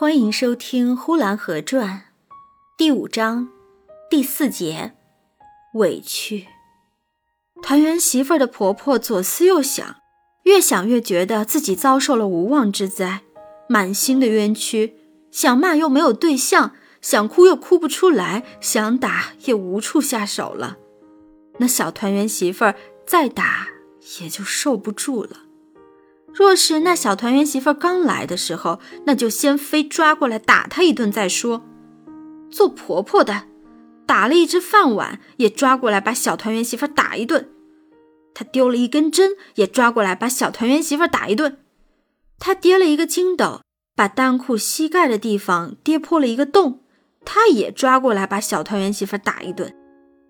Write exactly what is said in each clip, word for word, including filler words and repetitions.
欢迎收听《呼兰河传》第五章第四节委屈。团圆媳妇儿的婆婆左思右想，越想越觉得自己遭受了无妄之灾，满心的冤屈，想骂又没有对象，想哭又哭不出来，想打也无处下手了。那小团圆媳妇儿再打也就受不住了。若是那小团圆媳妇刚来的时候，那就先非抓过来打她一顿再说。做婆婆的，打了一只饭碗，也抓过来把小团圆媳妇打一顿。她丢了一根针，也抓过来把小团圆媳妇打一顿。她跌了一个筋斗，把单裤膝盖的地方跌破了一个洞，她也抓过来把小团圆媳妇打一顿。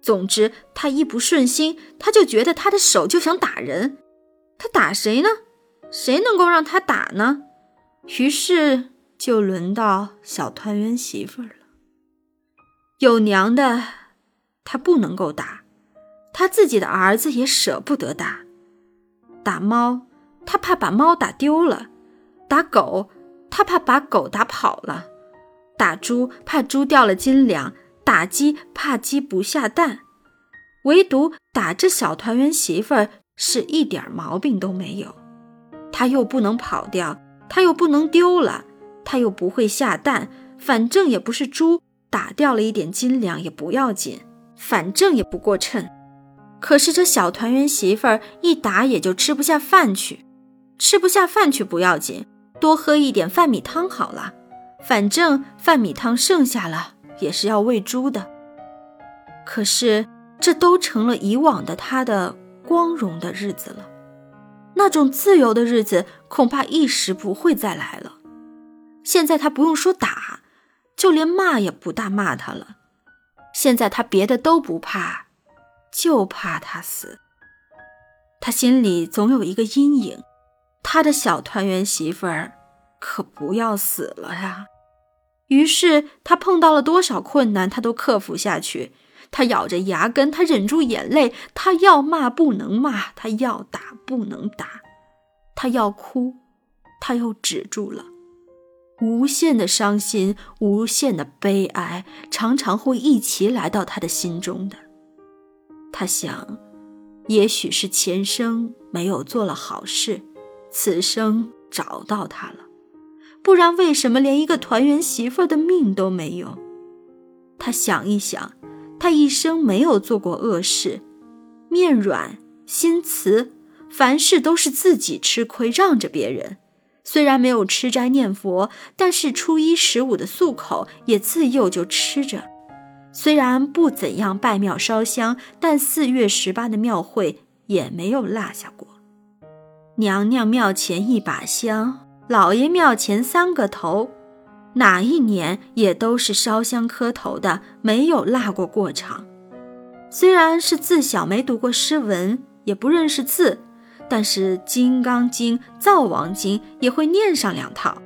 总之，她一不顺心，她就觉得她的手就想打人。她打谁呢？谁能够让他打呢？于是就轮到小团圆媳妇了。有娘的他不能够打，他自己的儿子也舍不得打。打猫，他怕把猫打丢了；打狗，他怕把狗打跑了；打猪，怕猪掉了斤两；打鸡，怕鸡不下蛋。唯独打这小团圆媳妇是一点毛病都没有。他又不能跑掉，他又不能丢了，他又不会下蛋，反正也不是猪，打掉了一点斤两也不要紧，反正也不过秤。可是这小团圆媳妇儿一打也就吃不下饭去，吃不下饭去不要紧，多喝一点饭米汤好了，反正饭米汤剩下了也是要喂猪的。可是这都成了以往的他的光荣的日子了。那种自由的日子恐怕一时不会再来了。现在他不用说打，就连骂也不大骂他了。现在他别的都不怕，就怕他死。他心里总有一个阴影，他的小团圆媳妇儿可不要死了呀。于是他碰到了多少困难他都克服下去，他咬着牙根，他忍住眼泪，他要骂不能骂，他要打不能打，他要哭，他又止住了。无限的伤心，无限的悲哀，常常会一起来到他的心中的。他想，也许是前生没有做了好事，此生找到他了，不然为什么连一个团圆媳妇的命都没有？他想一想，他一生没有做过恶事，面软心慈，凡事都是自己吃亏让着别人。虽然没有吃斋念佛，但是初一十五的素口也自幼就吃着。虽然不怎样拜庙烧香，但四月十八的庙会也没有落下过。娘娘庙前一把香，老爷庙前三个头，哪一年也都是烧香磕头的，没有落过过场。虽然是自小没读过诗文，也不认识字，但是《金刚经》《灶王经》也会念上两套。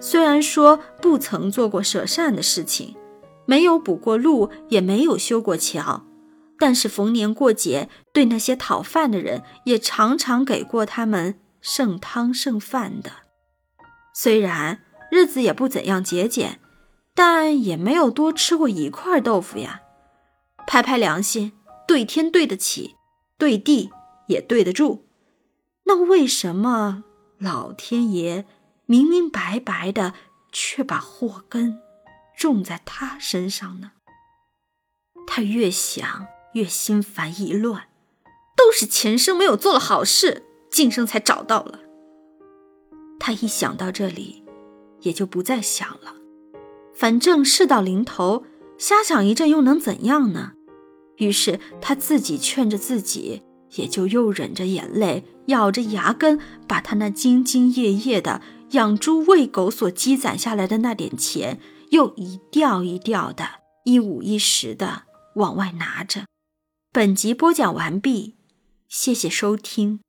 虽然说不曾做过舍善的事情，没有补过路，也没有修过桥，但是逢年过节，对那些讨饭的人，也常常给过他们剩汤剩饭的。虽然日子也不怎样节俭，但也没有多吃过一块豆腐呀。拍拍良心，对天对得起，对地也对得住。那为什么老天爷明明白白的，却把祸根种在他身上呢？他越想越心烦意乱，都是前生没有做了好事，今生才找到了。他一想到这里也就不再想了，反正事到临头，瞎想一阵又能怎样呢？于是他自己劝着自己，也就又忍着眼泪，咬着牙根，把他那兢兢业业的养猪喂狗所积攒下来的那点钱，又一吊一吊的，一五一十的往外拿着。本集播讲完毕，谢谢收听。